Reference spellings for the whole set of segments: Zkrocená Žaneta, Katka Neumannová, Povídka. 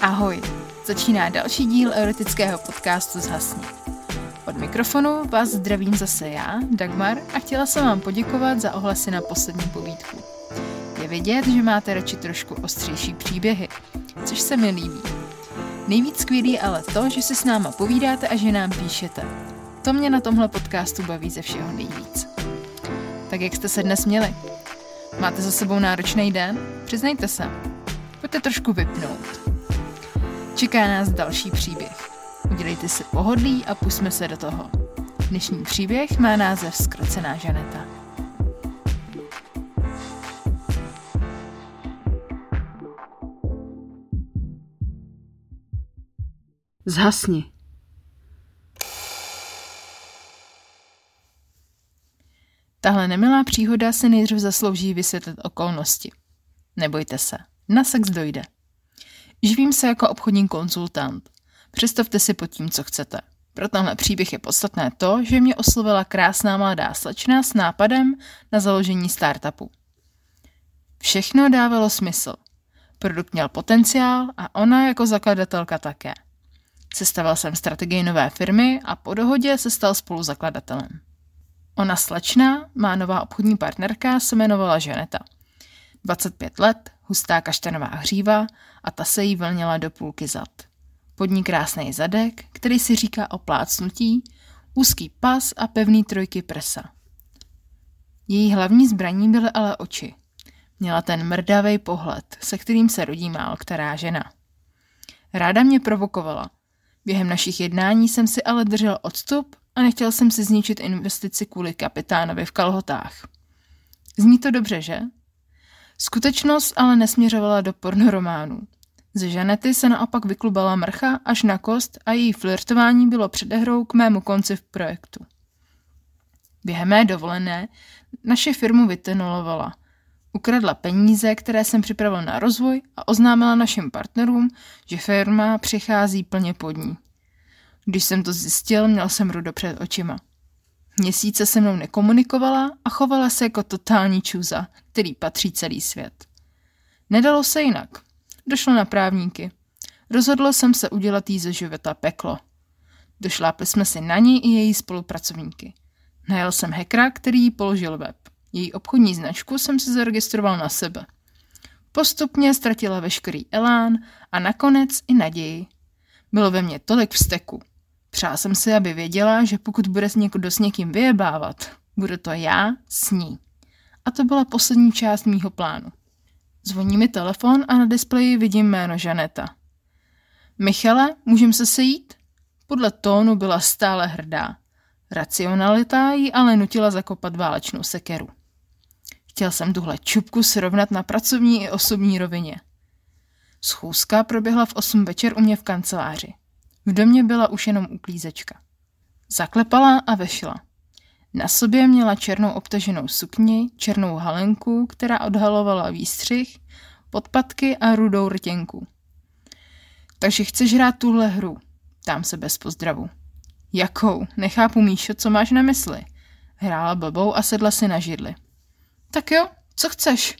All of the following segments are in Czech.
Ahoj, začíná další díl erotického podcastu Zhasni. Od mikrofonu vás zdravím zase já, Dagmar, a chtěla jsem vám poděkovat za ohlasy na poslední povídku. Je vidět, že máte radši trošku ostřejší příběhy, což se mi líbí. Nejvíc skvělý je ale to, že si s náma povídáte a že nám píšete. To mě na tomhle podcastu baví ze všeho nejvíc. Tak jak jste se dnes měli? Máte za sebou náročný den? Přiznejte se. Pojďte trošku vypnout. Čeká nás další příběh. Udělejte si pohodlí a pusťme se do toho. Dnešní příběh má název Zkrocená Žaneta. Zhasni. Tahle nemilá příhoda si nejdřív zaslouží vysvětlit okolnosti. Nebojte se, na sex dojde. Živím se jako obchodní konzultant. Představte si pod tím, co chcete. Pro tenhle příběh je podstatné to, že mě oslovila krásná mladá slečna s nápadem na založení startupu. Všechno dávalo smysl. Produkt měl potenciál a ona jako zakladatelka také. Sestavil jsem strategii nové firmy a po dohodě se stal spoluzakladatelem. Ona slečna, má nová obchodní partnerka, se jmenovala Žaneta. 25 let, hustá kaštanová hříva a ta se jí vlnila do půlky zad. Pod ní krásný zadek, který si říká o plácnutí, úzký pas a pevný trojky prsa. Její hlavní zbraní byly ale oči. Měla ten mrdavej pohled, se kterým se rodí mál která žena. Ráda mě provokovala. Během našich jednání jsem si ale držel odstup a nechtěl jsem si zničit investici kvůli kapitánovi v kalhotách. Zní to dobře, že? Skutečnost ale nesměřovala do pornorománů. Ze Žanety se naopak vyklubala mrcha až na kost a její flirtování bylo předehrou k mému konci v projektu. Během mé dovolené naši firmu vytunelovala. Ukradla peníze, které jsem připravil na rozvoj a oznámila našim partnerům, že firma přichází plně pod ní. Když jsem to zjistil, měl jsem rudo před očima. Měsíce se mnou nekomunikovala a chovala se jako totální čůza, který patří celý svět. Nedalo se jinak. Došlo na právníky. Rozhodl jsem se udělat jí ze života peklo. Došlápli jsme si na ní i její spolupracovníky. Najel jsem hackera, který jí položil web. Její obchodní značku jsem si zaregistroval na sebe. Postupně ztratila veškerý elán a nakonec i naději. Bylo ve mně tolik vzteku. Přál jsem si, aby věděla, že pokud bude někdo s někým vyjebávat, budu to já s ní. A to byla poslední část mýho plánu. Zvoní mi telefon a na displeji vidím jméno Žaneta. Michale, můžem se sejít? Podle tónu byla stále hrdá. Racionalita ji ale nutila zakopat válečnou sekeru. Chtěl jsem tuhle čupku srovnat na pracovní i osobní rovině. Schůzka proběhla v 8 večer u mě v kanceláři. V domě byla už jenom uklízečka. Zaklepala a vešla. Na sobě měla černou obtaženou sukni, černou halenku, která odhalovala výstřih, podpatky a rudou rtěnku. Takže chceš hrát tuhle hru? Ptám se bez pozdravu. Jakou? Nechápu, Míšo, co máš na mysli? Hrála blbou a sedla si na židli. Tak jo, co chceš?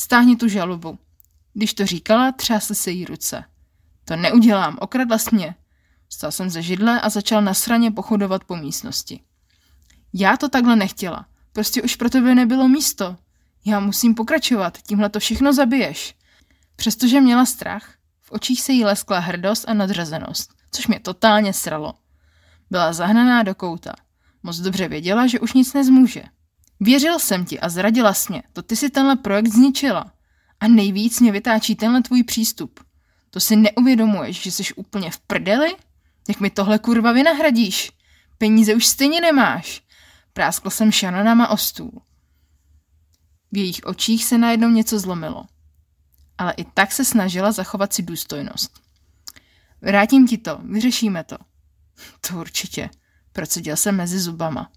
Stáhni tu žalobu. Když to říkala, třásly se jí ruce. To neudělám, okradla jsi mě. Vstal jsem ze židle a začal nasraně pochodovat po místnosti. Já to takhle nechtěla. Prostě už pro tebe nebylo místo. Já musím pokračovat, tímhle to všechno zabiješ. Přestože měla strach, v očích se jí leskla hrdost a nadřazenost, což mě totálně sralo. Byla zahnaná do kouta. Moc dobře věděla, že už nic nezmůže. Věřil jsem ti a zradila jsi mě. To ty si tenhle projekt zničila. A nejvíc mě vytáčí tenhle tvůj přístup. To si neuvědomuješ, že jsi úplně v prdeli? Jak mi tohle kurva vynahradíš? Peníze už stejně nemáš. Práskl jsem šanonama o stůl. V jejich očích se najednou něco zlomilo. Ale i tak se snažila zachovat si důstojnost. Vrátím ti to, vyřešíme to. To určitě, procedil jsem mezi zubama.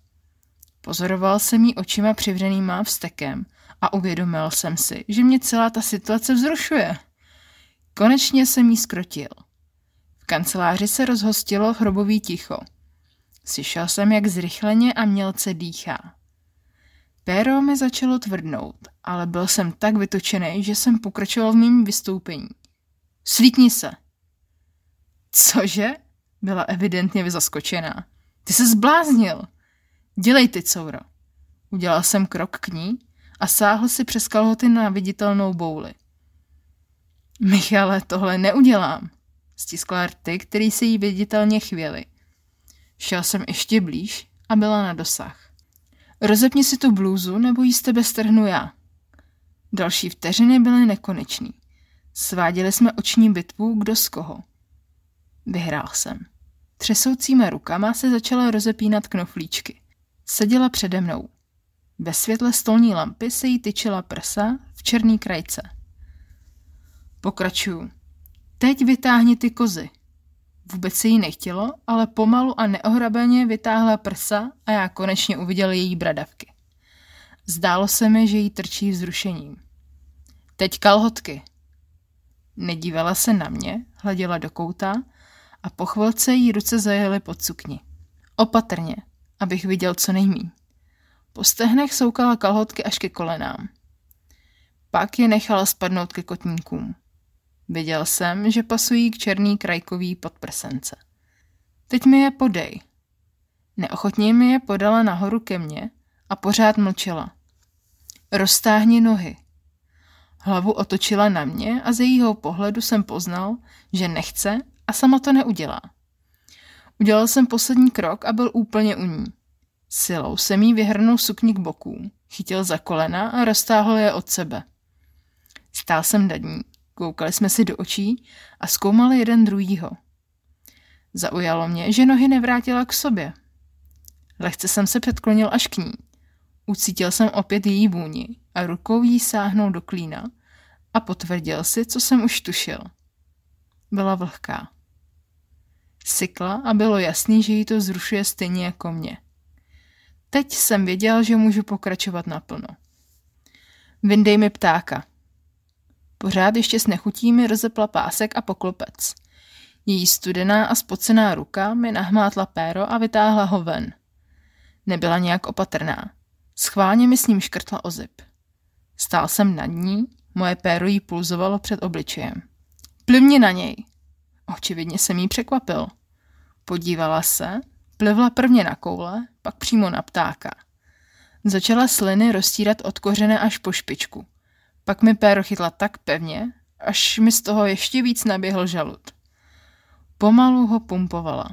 Pozoroval jsem jí očima přivřenýma vztekem a uvědomil jsem si, že mě celá ta situace vzrušuje. Konečně jsem jí skrotil. V kanceláři se rozhostilo hrobový ticho. Slyšel jsem, jak zrychleně a mělce dýchá. Péro mi začalo tvrdnout, ale byl jsem tak vytočený, že jsem pokračoval v mým vystoupení. Svítni se. Cože? Byla evidentně zaskočená. Ty se zbláznil. Dělej ty, couro. Udělal jsem krok k ní a sáhl si přes kalhoty na viditelnou bouli. Michale, tohle neudělám. Stiskla rty, který se jí viditelně chvěli. Šel jsem ještě blíž a byla na dosah. Rozepni si tu blůzu, nebo jí z tebe strhnu já. Další vteřiny byly nekonečný. Sváděli jsme oční bitvu, kdo z koho. Vyhrál jsem. Třesoucíma rukama se začala rozepínat knoflíčky. Seděla přede mnou. Ve světle stolní lampy se jí tyčila prsa v černý krajce. Pokračuju. Teď vytáhni ty kozy. Vůbec se jí nechtělo, ale pomalu a neohrabeně vytáhla prsa a já konečně uviděl její bradavky. Zdálo se mi, že jí trčí vzrušením. Teď kalhotky. Nedívala se na mě, hleděla do kouta a po chvilce jí ruce zajely pod sukni. Opatrně, abych viděl co nejmíň. Po stehnech soukala kalhotky až ke kolenám. Pak je nechala spadnout ke kotníkům. Viděl jsem, že pasují k černý krajkový podprsence. Teď mi je podej. Neochotně mi je podala nahoru ke mně a pořád mlčela. Roztáhni nohy. Hlavu otočila na mě a ze jejího pohledu jsem poznal, že nechce a sama to neudělá. Udělal jsem poslední krok a byl úplně u ní. Silou jsem jí vyhrnul sukni k bokům, chytil za kolena a roztáhl je od sebe. Stál jsem nad ní. Koukali jsme si do očí a zkoumali jeden druhýho. Zaujalo mě, že nohy nevrátila k sobě. Lehce jsem se předklonil až k ní. Ucítil jsem opět její vůni a rukou jí sáhnul do klína a potvrdil si, co jsem už tušil. Byla vlhká. Sykla a bylo jasný, že jí to zrušuje stejně jako mě. Teď jsem věděl, že můžu pokračovat naplno. Vyndej mi ptáka. Pořád ještě s nechutí mi rozepla pásek a poklopec. Její studená a spocená ruka mi nahmátla péro a vytáhla ho ven. Nebyla nějak opatrná. Schválně mi s ním škrtla o zip. Stál jsem nad ní, moje péro jí pulzovalo před obličejem. Plivni na něj! Očividně jsem jí překvapil. Podívala se, plivla prvně na koule, pak přímo na ptáka. Začala sliny roztírat od kořene až po špičku. Pak mi péro chytla tak pevně, až mi z toho ještě víc naběhl žalud. Pomalu ho pumpovala.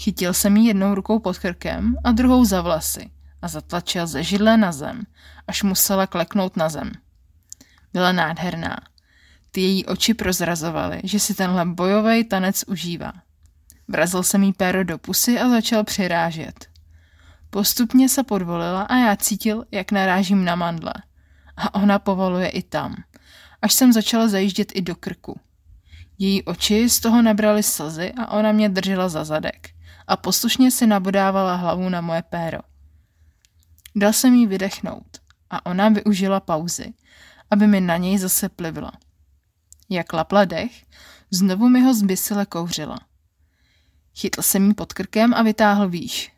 Chytil jsem ji jednou rukou pod krkem a druhou za vlasy a zatlačil ze židle na zem, až musela kleknout na zem. Byla nádherná. Ty její oči prozrazovaly, že si tenhle bojový tanec užívá. Vrazil jsem jí péro do pusy a začal přirážet. Postupně se podvolila a já cítil, jak narážím na mandle. A ona povaluje i tam, až jsem začala zajíždět i do krku. Její oči z toho nabraly slzy a ona mě držela za zadek a poslušně si nabodávala hlavu na moje péro. Dal jsem jí vydechnout a ona využila pauzy, aby mi na něj zase plivla. Jak lapla dech, znovu mi ho zbysile kouřila. Chytl jsem jí pod krkem a vytáhl výš.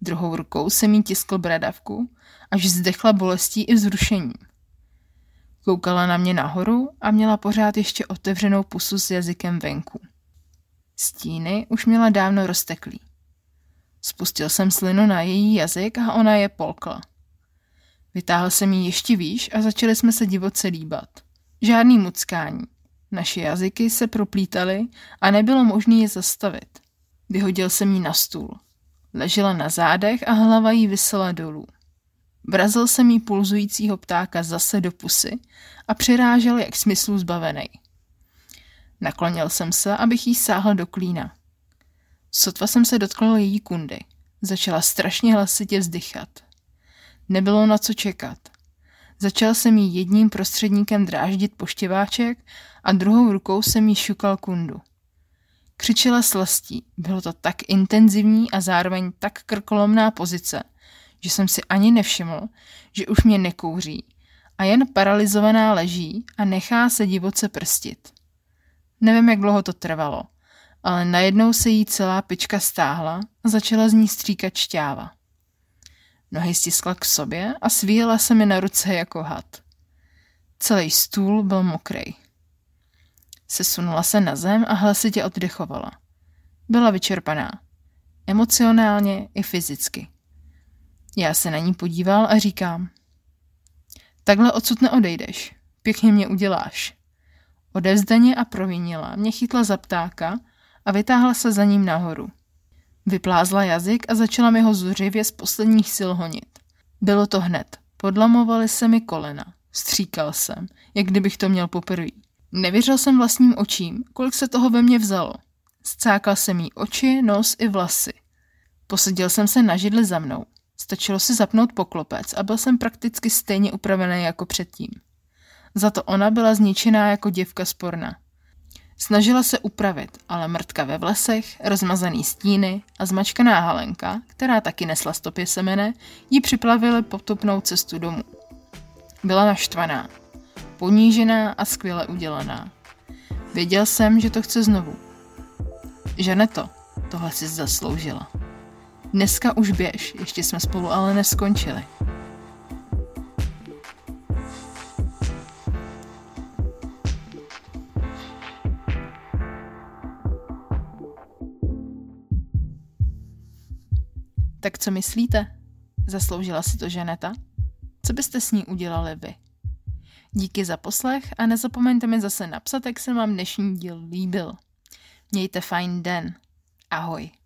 Druhou rukou jsem jí tiskl bradavku, až zdechla bolestí i vzrušením. Koukala na mě nahoru a měla pořád ještě otevřenou pusu s jazykem venku. Stíny už měla dávno rozteklý. Spustil jsem slinu na její jazyk a ona je polkla. Vytáhl jsem ji ještě výš a začali jsme se divoce líbat. Žádný muckání. Naše jazyky se proplítaly a nebylo možné je zastavit. Vyhodil jsem ji na stůl. Ležela na zádech a hlava jí visela dolů. Vrazil jsem jí pulzujícího ptáka zase do pusy a přirážel jak smyslu zbavenej. Naklonil jsem se, abych jí sáhl do klína. Sotva jsem se dotkl její kundy. Začala strašně hlasitě vzdychat. Nebylo na co čekat. Začal jsem jí jedním prostředníkem dráždit poštěváček a druhou rukou jsem jí šukal kundu. Křičela slastí. Bylo to tak intenzivní a zároveň tak krkolomná pozice, že jsem si ani nevšiml, že už mě nekouří a jen paralizovaná leží a nechá se divoce prstit. Nevím, jak dlouho to trvalo, ale najednou se jí celá pička stáhla a začala z ní stříkat šťáva. Nohy stiskla k sobě a svíjela se mi na ruce jako had. Celý stůl byl mokrej. Sesunula se na zem a hlasitě oddechovala. Byla vyčerpaná. Emocionálně i fyzicky. Já se na ní podíval a říkám. Takhle odsud neodejdeš. Pěkně mě uděláš. Odevzdaně a provinila mě chytla za ptáka a vytáhla se za ním nahoru. Vyplázla jazyk a začala mi ho zuřivě z posledních sil honit. Bylo to hned. Podlamovaly se mi kolena. Stříkal jsem, jak kdybych to měl poprvé. Nevěřil jsem vlastním očím, kolik se toho ve mně vzalo. Scákal jsem jí oči, nos i vlasy. Posadil jsem se na židli za mnou. Stačilo si zapnout poklopec a byl jsem prakticky stejně upravený jako předtím. Za to ona byla zničená jako děvka z porna. Snažila se upravit, ale mrtka ve vlasech, rozmazaný stíny a zmačkaná halenka, která taky nesla stopy semene, ji připlavily potupnou cestu domů. Byla naštvaná, ponížená a skvěle udělaná. Věděl jsem, že to chce znovu. Žaneto, tohle jsi zasloužila. Dneska už běž, ještě jsme spolu ale neskončili. Tak co myslíte? Zasloužila si to Žaneta? Co byste s ní udělali vy? Díky za poslech a nezapomeňte mi zase napsat, jak se vám dnešní díl líbil. Mějte fajn den. Ahoj.